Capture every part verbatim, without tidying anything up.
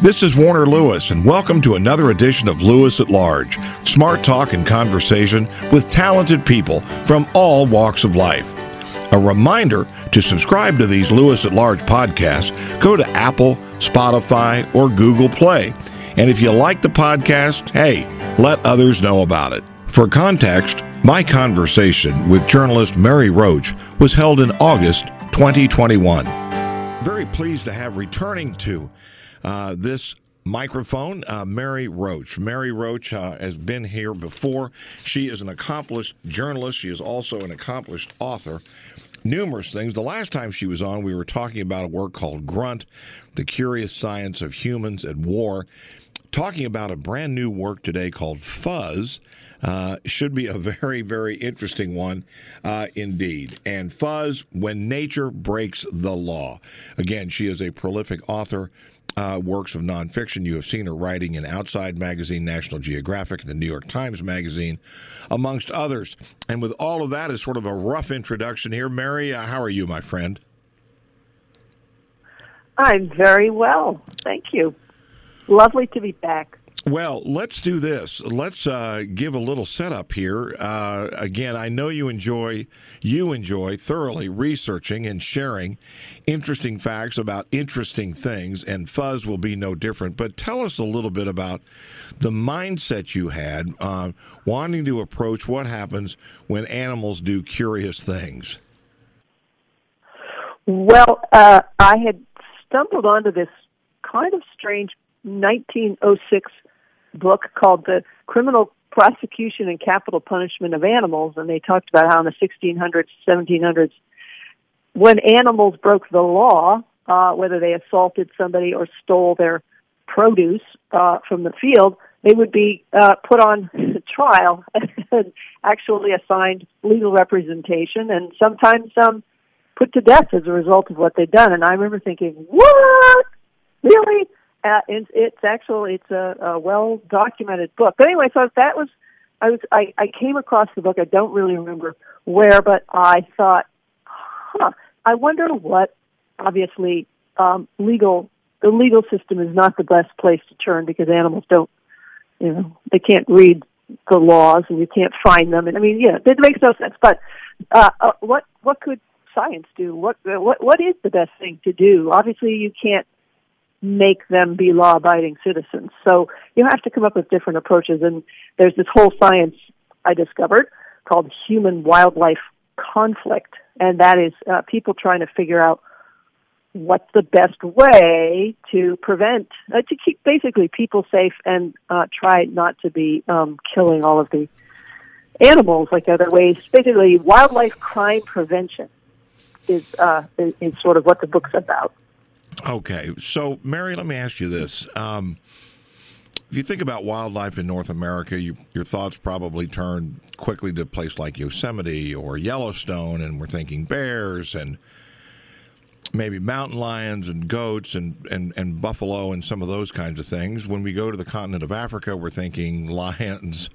This is Warner Lewis, and welcome to another edition of Lewis at Large, smart talk and conversation with talented people from all walks of life. A reminder to subscribe to these Lewis at Large podcasts, go to Apple, Spotify, or Google Play. And if you like the podcast, hey, let others know about it. For context, my conversation with journalist Mary Roach was held in August twenty twenty-one. Very pleased to have returning to Uh, this microphone, uh, Mary Roach. Mary Roach uh, has been here before. She is an accomplished journalist. She is also an accomplished author. Numerous things. The last time she was on, we were talking about a work called Grunt, The Curious Science of Humans at War. Talking about a brand new work today called Fuzz. Uh, should be a very, very interesting one uh, indeed. And Fuzz, When Nature Breaks the Law. Again, she is a prolific author. Uh, works of nonfiction. You have seen her writing in Outside Magazine, National Geographic, and the New York Times Magazine, amongst others. And with all of that as sort of a rough introduction here, Mary, uh, how are you, my friend? I'm very well. Thank you. Lovely to be back. Well, let's do this. Let's uh, give a little setup here. Uh, again, I know you enjoy you enjoy thoroughly researching and sharing interesting facts about interesting things, and Fuzz will be no different. But tell us a little bit about the mindset you had uh, wanting to approach what happens when animals do curious things. Well, uh, I had stumbled onto this kind of strange nineteen oh six book called The Criminal Prosecution and Capital Punishment of Animals, and they talked about how in the sixteen hundreds, seventeen hundreds, when animals broke the law, uh, whether they assaulted somebody or stole their produce uh, from the field, they would be uh, put on trial and actually assigned legal representation and sometimes um, put to death as a result of what they'd done. And I remember thinking, what? Really? Uh, it's, it's actually it's a, a well-documented book. But anyway, so that was I was I, I came across the book. I don't really remember where, but I thought, huh, I wonder what. Obviously, um, legal the legal system is not the best place to turn because animals don't, you know, they can't read the laws and you can't find them. And I mean, yeah, it makes no sense. But uh, uh, what what could science do? What what what is the best thing to do? Obviously, you can't make them be law-abiding citizens. So you have to come up with different approaches. And there's this whole science I discovered called human-wildlife conflict, and that is uh, people trying to figure out what's the best way to prevent, uh, to keep basically people safe and uh, try not to be um, killing all of the animals like other ways. Basically, wildlife crime prevention is uh, is, is sort of what the book's about. Okay. So, Mary, let me ask you this. Um, if you think about wildlife in North America, you, your thoughts probably turn quickly to a place like Yosemite or Yellowstone, and we're thinking bears and maybe mountain lions and goats and, and, and buffalo and some of those kinds of things. When we go to the continent of Africa, we're thinking lions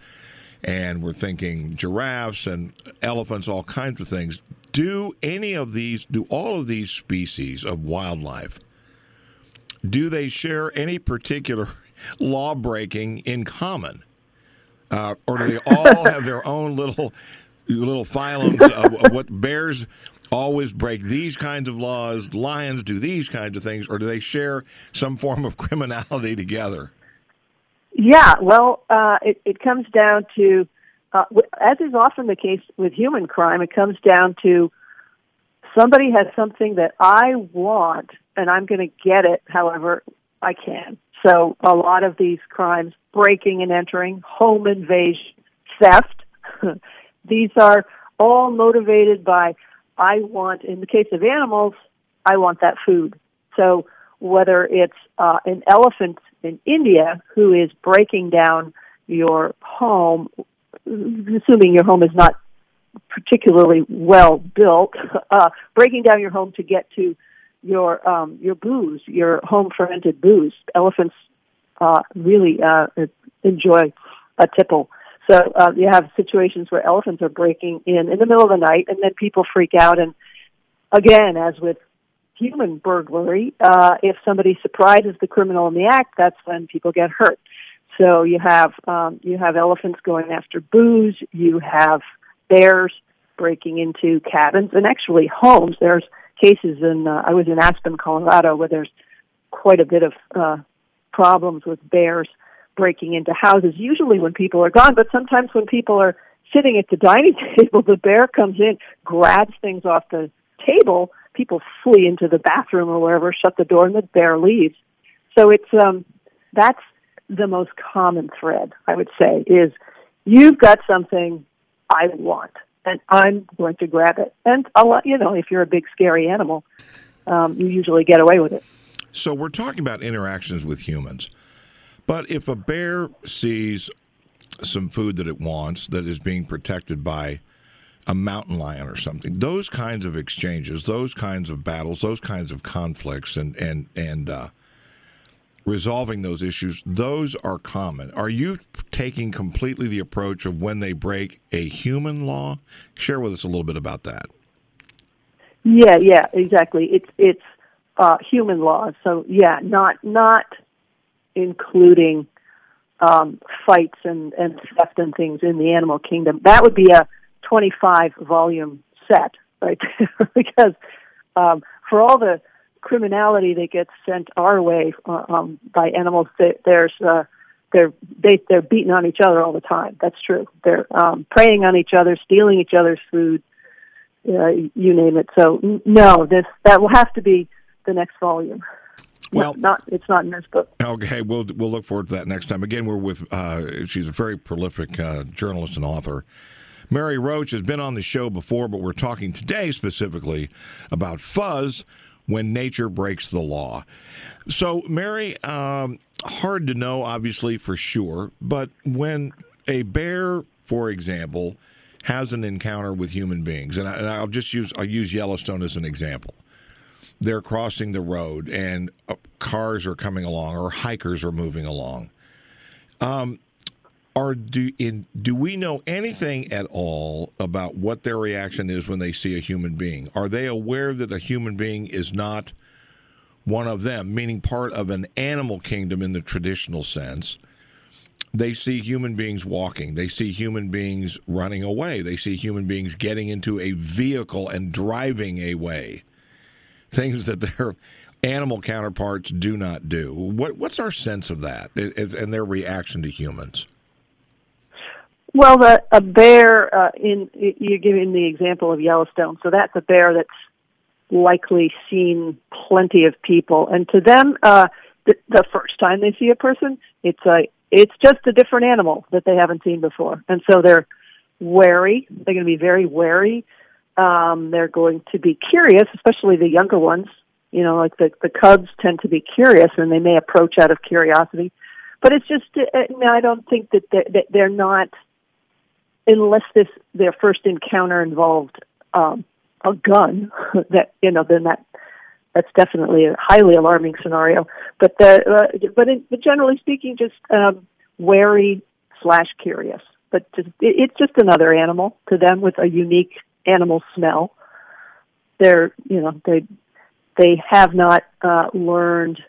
and we're thinking giraffes and elephants, all kinds of things. Do any of these, do all of these species of wildlife, do they share any particular law-breaking in common? Uh, or do they all have their own little little phylums of, of what bears always break these kinds of laws, lions do these kinds of things, or do they share some form of criminality together? Yeah, well, uh, it, it comes down to, uh, as is often the case with human crime, it comes down to somebody has something that I want, and I'm going to get it however I can. So a lot of these crimes, breaking and entering, home invasion, theft, these are all motivated by I want, in the case of animals, I want that food. So whether it's uh, an elephant in India who is breaking down your home, assuming your home is not particularly well built, uh, breaking down your home to get to your um, your booze, your home fermented booze. Elephants uh, really uh, enjoy a tipple, so uh, you have situations where elephants are breaking in in the middle of the night, and then people freak out. And again, as with human burglary, uh, if somebody surprises the criminal in the act, that's when people get hurt. So you have um, you have elephants going after booze. You have bears breaking into cabins and actually homes. There's cases in uh, I was in Aspen, Colorado, where there's quite a bit of uh, problems with bears breaking into houses. Usually when people are gone, but sometimes when people are sitting at the dining table, the bear comes in, grabs things off the table. People flee into the bathroom or wherever, shut the door, and the bear leaves. So it's um, that's the most common thread, I would say, is you've got something I want, and I'm going to grab it. And, a lot, you know, if you're a big, scary animal, um, you usually get away with it. So we're talking about interactions with humans. But if a bear sees some food that it wants that is being protected by a mountain lion or something, those kinds of exchanges, those kinds of battles, those kinds of conflicts, and, and, and uh, resolving those issues, those are common. Are you taking completely the approach of when they break a human law? Share with us a little bit about that. Yeah, yeah, exactly. It's it's uh, human laws. So, yeah, not not including um, fights and, and theft and things in the animal kingdom. That would be a twenty-five volume set right there because um, for all the criminality that gets sent our way um, by animals, they, there's uh, they're they, they're beaten on each other all the time. That's true. They're um, preying on each other, stealing each other's food, uh, you name it. So n- no, this that will have to be the next volume. Well, no, not it's not in this book. Okay, we'll we'll look forward to that next time. Again, we're with uh, she's a very prolific uh, journalist and author. Mary Roach has been on the show before, but we're talking today specifically about Fuzz, When Nature Breaks the Law. So, Mary, um, hard to know, obviously, for sure, but when a bear, for example, has an encounter with human beings, and, I, and I'll just use I'll use Yellowstone as an example. They're crossing the road, and uh, cars are coming along, or hikers are moving along. Um, are do in, do we know anything at all about what their reaction is when they see a human being? Are they aware that a human being is not one of them, meaning part of an animal kingdom in the traditional sense? They see human beings walking. They see human beings running away. They see human beings getting into a vehicle and driving away, things that their animal counterparts do not do. What, what's our sense of that and their reaction to humans? Well, the, a bear, uh, in you're giving the example of Yellowstone, so that's a bear that's likely seen plenty of people. And to them, uh, the, the first time they see a person, it's a, it's just a different animal that they haven't seen before. And so they're wary. They're going to be very wary. Um, they're going to be curious, especially the younger ones. You know, like the, the cubs tend to be curious, and they may approach out of curiosity. But it's just, uh, I don't think that they're, that they're not... Unless this their first encounter involved um, a gun, that you know, then that that's definitely a highly alarming scenario. But the uh, but, in, but generally speaking, just um, wary slash curious. But just, it, it's just another animal to them with a unique animal smell. They're you know they they have not uh, learned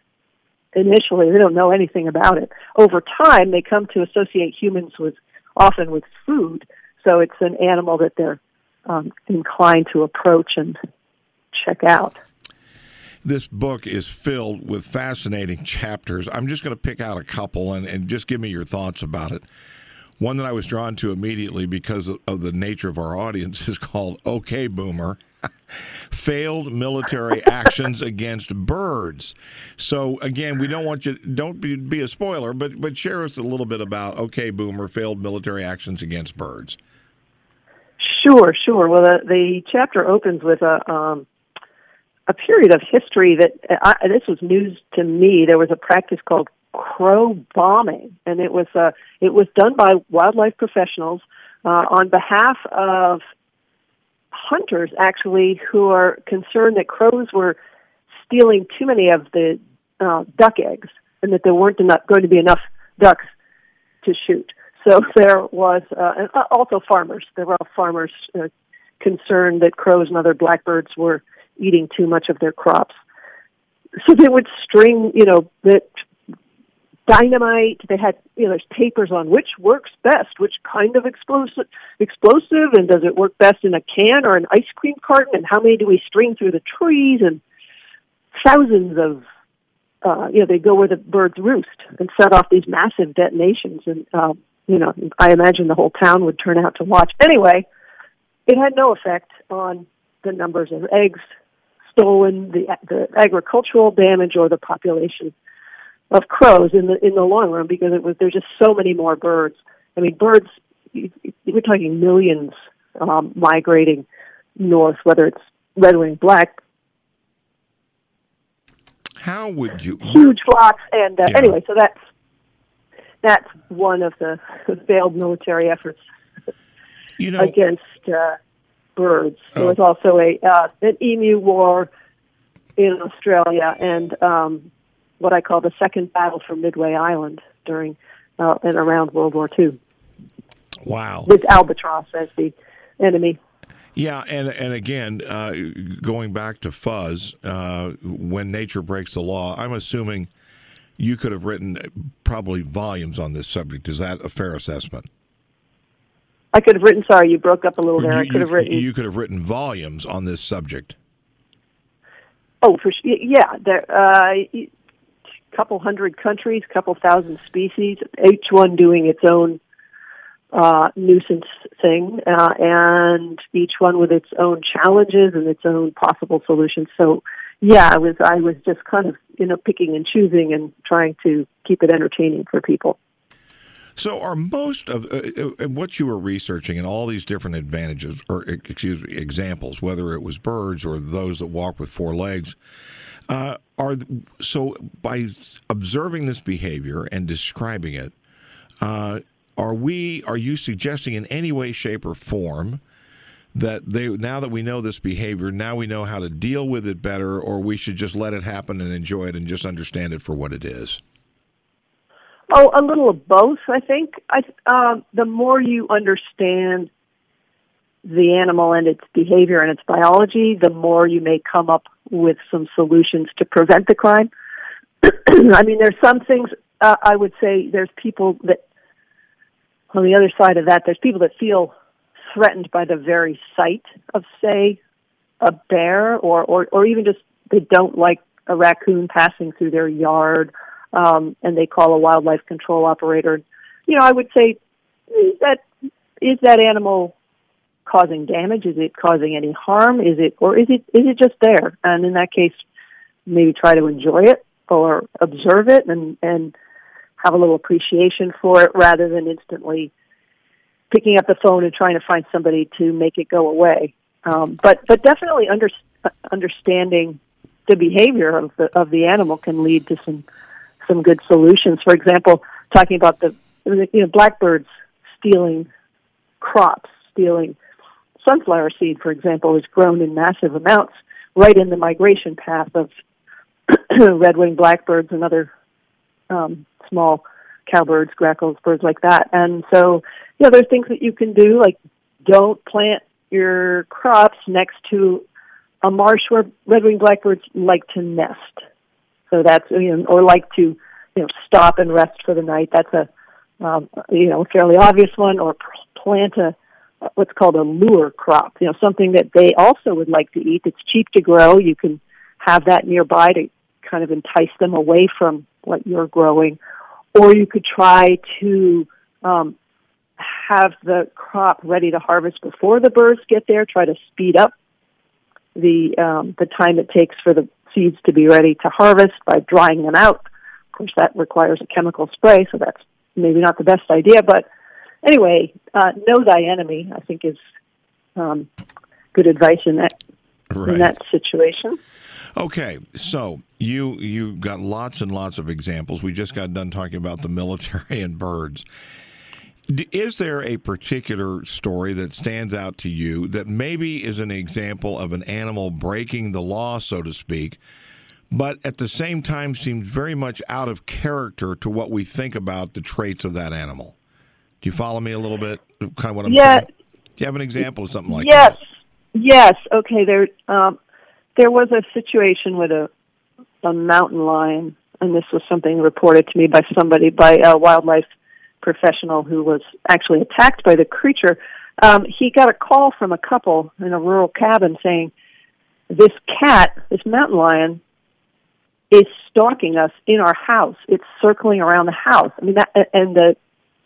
initially. They don't know anything about it. Over time, they come to associate humans with. Often with food, so it's an animal that they're um, inclined to approach and check out. This book is filled with fascinating chapters. I'm just going to pick out a couple and, and just give me your thoughts about it. One that I was drawn to immediately because of, of the nature of our audience is called "Okay, Boomer." Failed military actions against birds. So again, we don't want you don't be, be a spoiler, but but share us a little bit about "Okay, Boomer," failed military actions against birds. Sure, sure. Well, the, the chapter opens with a um, a period of history that I, this was news to me. There was a practice called crow bombing, and it was uh, it was done by wildlife professionals uh, on behalf of. Hunters, actually, who are concerned that crows were stealing too many of the uh, duck eggs and that there weren't enough, going to be enough ducks to shoot. So there was, uh, and also farmers, there were farmers uh, concerned that crows and other blackbirds were eating too much of their crops. so they would string, you know, that dynamite. They had, you know, there's papers on which works best, which kind of explosive, explosive, and does it work best in a can or an ice cream carton, and how many do we string through the trees, and thousands of, uh, you know, they go where the birds roost and set off these massive detonations, and, um, you know, I imagine the whole town would turn out to watch. Anyway, it had no effect on the numbers of eggs stolen, the, the agricultural damage, or the population of crows in the in the long run, because it was, there's just so many more birds. I mean, birds, we're talking millions um, migrating north, whether it's red-winged black. How would you... Huge flocks, and uh, yeah. anyway, so that's that's one of the failed military efforts you know, against uh, birds. Oh. There was also a uh, an emu war in Australia, and um, what I call the second battle for Midway Island during uh, and around World War Two. Wow. With albatross as the enemy. Yeah, and and again, uh, going back to Fuzz, uh, when nature breaks the law, I'm assuming you could have written probably volumes on this subject. Is that a fair assessment? I could have written, sorry, you broke up a little there. You, I could you, have written. You could have written volumes on this subject. Oh, for, yeah. There, uh, a couple hundred countries, a couple thousand species, each one doing its own Uh, nuisance thing, uh, and each one with its own challenges and its own possible solutions. So, yeah, I was I was just kind of, you know, picking and choosing and trying to keep it entertaining for people. So, are most of uh, what you were researching and all these different advantages, or excuse me, examples, whether it was birds or those that walk with four legs, uh, are so by observing this behavior and describing it, uh, Are we? Are you suggesting in any way, shape, or form that they, now that we know this behavior, now we know how to deal with it better, or we should just let it happen and enjoy it and just understand it for what it is? Oh, a little of both, I think. I, uh, the more you understand the animal and its behavior and its biology, the more you may come up with some solutions to prevent the crime. I mean, there's some things, uh, I would say there's people that, on the other side of that, there's people that feel threatened by the very sight of, say, a bear, or, or, or even just they don't like a raccoon passing through their yard, um, and they call a wildlife control operator. You know, I would say, is that is that animal causing damage? Is it causing any harm? Is it or is it is it just there? And in that case, maybe try to enjoy it or observe it and and. have a little appreciation for it, rather than instantly picking up the phone and trying to find somebody to make it go away. Um, but but definitely under, understanding the behavior of the of the animal can lead to some some good solutions. For example, talking about the you know blackbirds stealing crops, stealing sunflower seed, for example, is grown in massive amounts right in the migration path of red-winged blackbirds and other Um, small cowbirds, grackles, birds like that. And so, you know, there's things that you can do, like don't plant your crops next to a marsh where red-winged blackbirds like to nest. So that's, you know, or like to, you know, stop and rest for the night. That's a, um, you know, fairly obvious one. Or plant a, what's called a lure crop, you know, something that they also would like to eat. It's cheap to grow. You can have that nearby to kind of entice them away from what you're growing, or you could try to um, have the crop ready to harvest before the birds get there. Try to speed up the um, the time it takes for the seeds to be ready to harvest by drying them out. Of course, that requires a chemical spray, so that's maybe not the best idea. But anyway, uh, know thy enemy, I think, is um, good advice in that right. in that situation. Okay, so you you got lots and lots of examples. We just got done talking about the military and birds. Is there a particular story that stands out to you that maybe is an example of an animal breaking the law, so to speak, but at the same time seems very much out of character to what we think about the traits of that animal? Do you follow me a little bit? Kind of what I'm yeah. saying? Do you have an example of something like yes. that? Yes. Yes. Okay. There. Um, There was a situation with a a mountain lion, and this was something reported to me by somebody, by a wildlife professional who was actually attacked by the creature. Um, he got a call from a couple in a rural cabin saying, this cat, this mountain lion, is stalking us in our house. It's circling around the house. I mean, that, and the,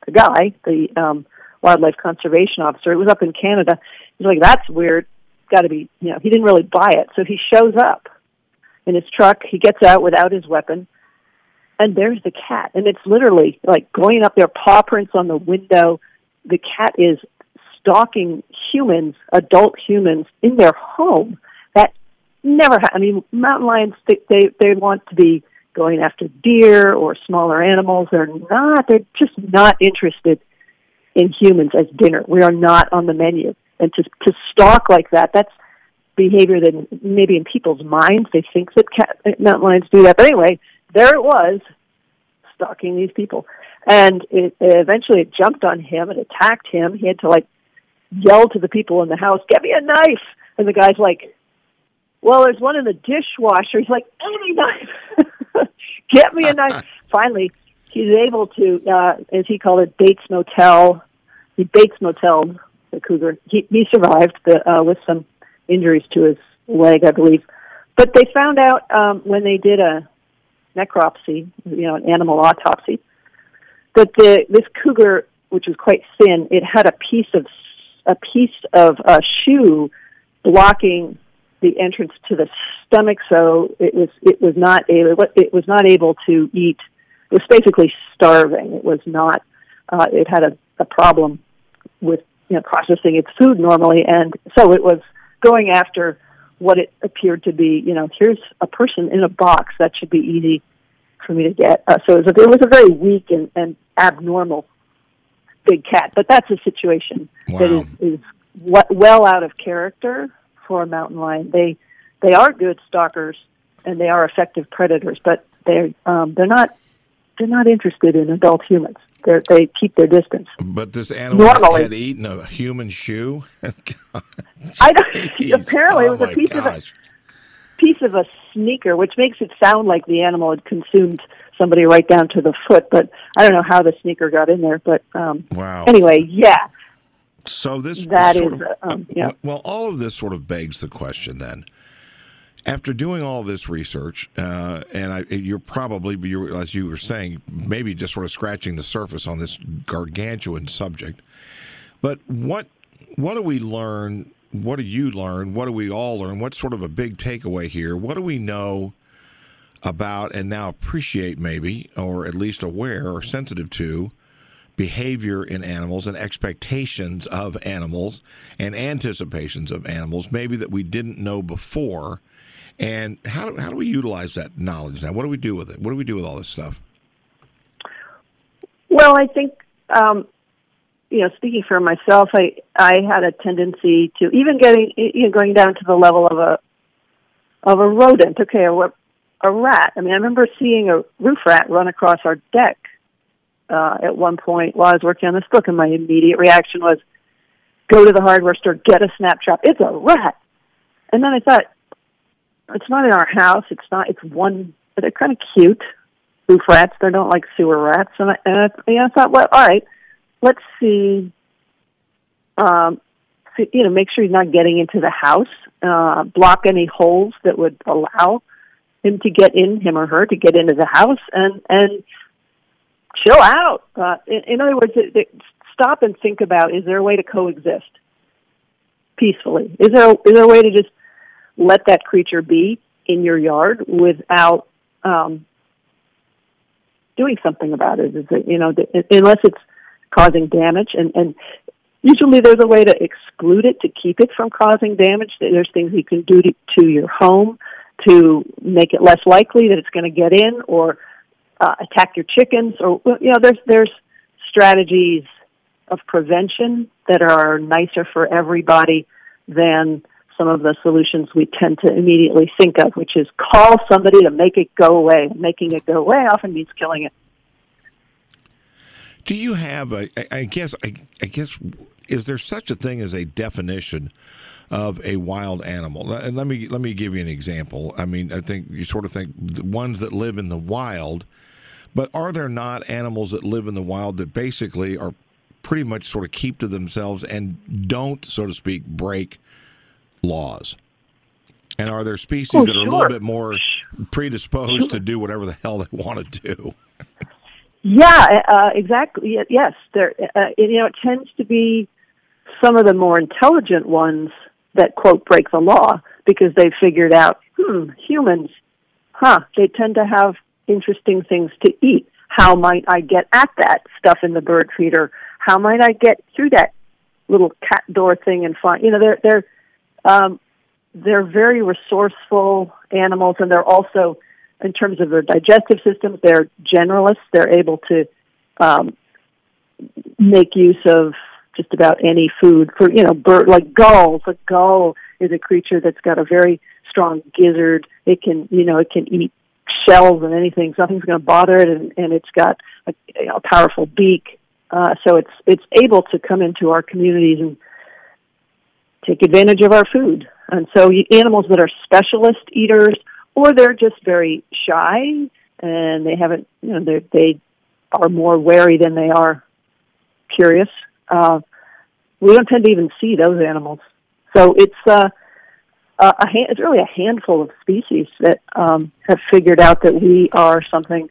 the guy, the um, wildlife conservation officer, it was up in Canada. He's like, that's weird. It's got to be, you know, he didn't really buy it. So he shows up in his truck. He gets out without his weapon, and there's the cat. And it's literally like going up there, paw prints on the window. The cat is stalking humans, adult humans, in their home. That never ha- I mean, mountain lions, they, they they want to be going after deer or smaller animals. They're not, they're just not interested in humans as dinner. We are not on the menu. And to to stalk like that, that's behavior that maybe in people's minds, they think that cat, mountain lions do that. But anyway, there it was, stalking these people. And it, it eventually it jumped on him and attacked him. He had to, like, yell to the people in the house, get me a knife! And the guy's like, well, there's one in the dishwasher. He's like, any knife! Get me a knife! Finally, he's able to, uh, as he called it, Bates Motel. He Bates Motel, the cougar. He, he survived the, uh, with some injuries to his leg, I believe. But they found out um, when they did a necropsy, you know, an animal autopsy, that the, this cougar, which was quite thin, it had a piece of a piece of a shoe blocking the entrance to the stomach, so it was it was not able it was not able to eat. It was basically starving. It was not. Uh, it had a, a problem with you know processing its food normally, and so it was going after what it appeared to be. You know, here's a person in a box. That should be easy for me to get. Uh, so it was, a, it was a very weak and, and abnormal big cat. But that's a situation wow. that is, is well out of character for a mountain lion. They they are good stalkers and they are effective predators, but they're um, they're not they're not interested in adult humans. They're, they keep their distance. But this animal normally had eaten a human shoe. God, I don't, apparently, oh it was a piece gosh. of. A, piece of a sneaker, which makes it sound like the animal had consumed somebody right down to the foot, but I don't know how the sneaker got in there, but um wow. anyway, yeah. So this that is of, um, yeah. Well, all of this sort of begs the question then. After doing all this research, uh and I, you're probably you're, as you were saying, maybe just sort of scratching the surface on this gargantuan subject. But what what do we learn? What do you learn? What do we all learn? What's sort of a big takeaway here? What do we know about and now appreciate maybe, or at least aware or sensitive to, behavior in animals and expectations of animals and anticipations of animals, maybe that we didn't know before? And how do, how do we utilize that knowledge now? What do we do with it? What do we do with all this stuff? Well, I think... Um You know, speaking for myself, I, I had a tendency to even getting you know going down to the level of a of a rodent, okay, a, a rat. I mean, I remember seeing a roof rat run across our deck uh, at one point while I was working on this book, and my immediate reaction was, "Go to the hardware store, get a Snaptrap. It's a rat." And then I thought, "It's not in our house. It's not. It's one. But they're kind of cute roof rats. They don't like sewer rats." And I and I, you know, I thought, "Well, all right." Let's see, um, you know, make sure he's not getting into the house, uh, block any holes that would allow him to get in, him or her, to get into the house, and, and chill out. Uh, in, in other words, it, it, stop and think about, is there a way to coexist peacefully? Is there, is there a way to just let that creature be in your yard without um, doing something about it? Is it, you know, unless it's causing damage, and, and usually there's a way to exclude it, to keep it from causing damage. There's things you can do to, to your home to make it less likely that it's going to get in or uh, attack your chickens, or you know, there's there's strategies of prevention that are nicer for everybody than some of the solutions we tend to immediately think of, which is call somebody to make it go away. Making it go away often means killing it. Do you have a? I guess I, I guess is there such a thing as a definition of a wild animal? And let me let me give you an example. I mean, I think you sort of think the ones that live in the wild, but are there not animals that live in the wild that basically are pretty much sort of keep to themselves and don't, so to speak, break laws? And are there species oh, that are sure. a little bit more predisposed sure. to do whatever the hell they want to do? Yeah, uh, exactly. Yes, there. Uh, you know, it tends to be some of the more intelligent ones that, quote, break the law because they've figured out, hmm, humans, huh, they tend to have interesting things to eat. How might I get at that stuff in the bird feeder? How might I get through that little cat door thing and find, you know, they're, they're, um, they're very resourceful animals, and they're also, in terms of their digestive systems, they're generalists. They're able to um, make use of just about any food. For you know, bird like gulls. A gull is a creature that's got a very strong gizzard. It can, you know, it can eat shells and anything. Nothing's going to bother it, and, and it's got a, you know, a powerful beak. Uh, so it's it's able to come into our communities and take advantage of our food. And so animals that are specialist eaters, or they're just very shy and they haven't, you know, they are more wary than they are curious. Uh, we don't tend to even see those animals. So it's uh, a hand, it's really a handful of species that um, have figured out that we are something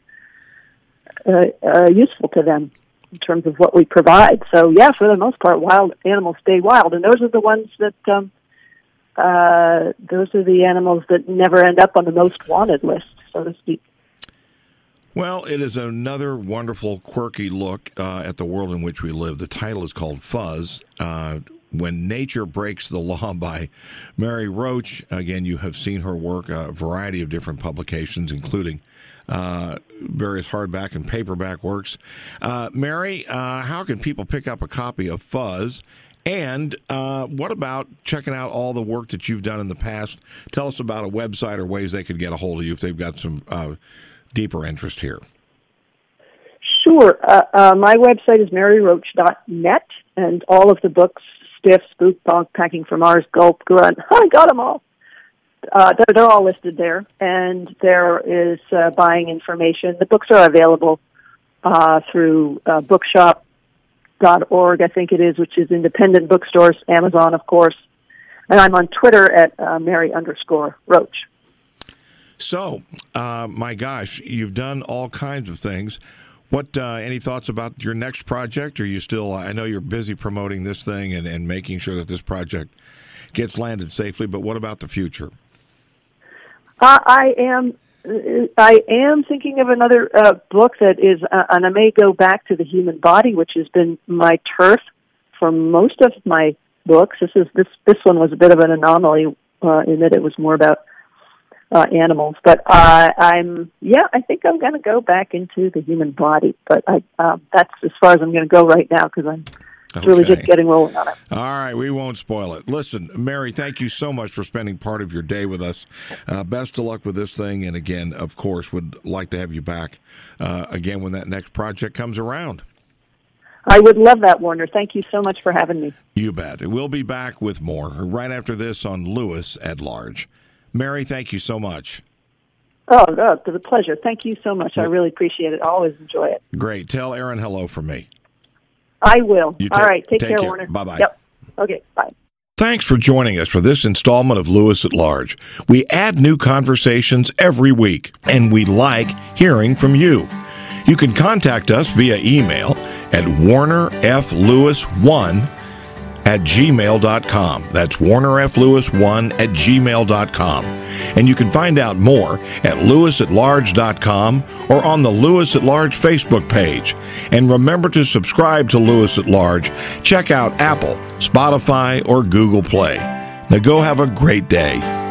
uh, uh, useful to them in terms of what we provide. So, yeah, for the most part, wild animals stay wild. And those are the ones that... Um, Uh, those are the animals that never end up on the most wanted list, so to speak. Well, it is another wonderful, quirky look uh, at the world in which we live. The title is called Fuzz, uh, When Nature Breaks the Law by Mary Roach. Again, you have seen her work, a variety of different publications, including uh, various hardback and paperback works. Uh, Mary, uh, how can people pick up a copy of Fuzz? And uh, what about checking out all the work that you've done in the past? Tell us about a website or ways they could get a hold of you if they've got some uh, deeper interest here. Sure. Uh, uh, my website is mary roach dot net, and all of the books, Stiff, Spook, Bonk, Packing for Mars, Gulp, Grunt, I got them all. Uh, they're, they're all listed there, and there is uh, buying information. The books are available uh, through uh, bookshop dot org, I think it is, which is independent bookstores, Amazon, of course. And I'm on Twitter at uh, Mary underscore Roach. So, uh, my gosh, you've done all kinds of things. What? Uh, any thoughts about your next project? Are you still, I know you're busy promoting this thing and, and making sure that this project gets landed safely, but what about the future? Uh, I am... I am thinking of another uh, book that is, uh, and I may go back to the human body, which has been my turf for most of my books. This is this this one was a bit of an anomaly uh, in that it was more about uh, animals. But uh, I'm, yeah, I think I'm going to go back into the human body. But I, uh, that's as far as I'm going to go right now because I'm okay. really just getting rolling on it. All right, we won't spoil it. Listen, Mary, thank you so much for spending part of your day with us. Uh, best of luck with this thing. And again, of course, would like to have you back uh, again when that next project comes around. I would love that, Warner. Thank you so much for having me. You bet. We'll be back with more right after this on Lewis at Large. Mary, thank you so much. Oh, no, it's a pleasure. Thank you so much. I really appreciate it. I always enjoy it. Great. Tell Aaron hello from me. I will. Take, All right. Take, take care, care, Warner. Bye-bye. Yep. Okay. Bye. Thanks for joining us for this installment of Lewis at Large. We add new conversations every week, and we like hearing from you. You can contact us via email at warner f lewis one at gmail dot com. That's warner f lewis one at gmail dot com. And you can find out more at lewis at large dot com or on the Lewis at Large Facebook page. And remember to subscribe to Lewis at Large. Check out Apple, Spotify, or Google Play. Now go have a great day.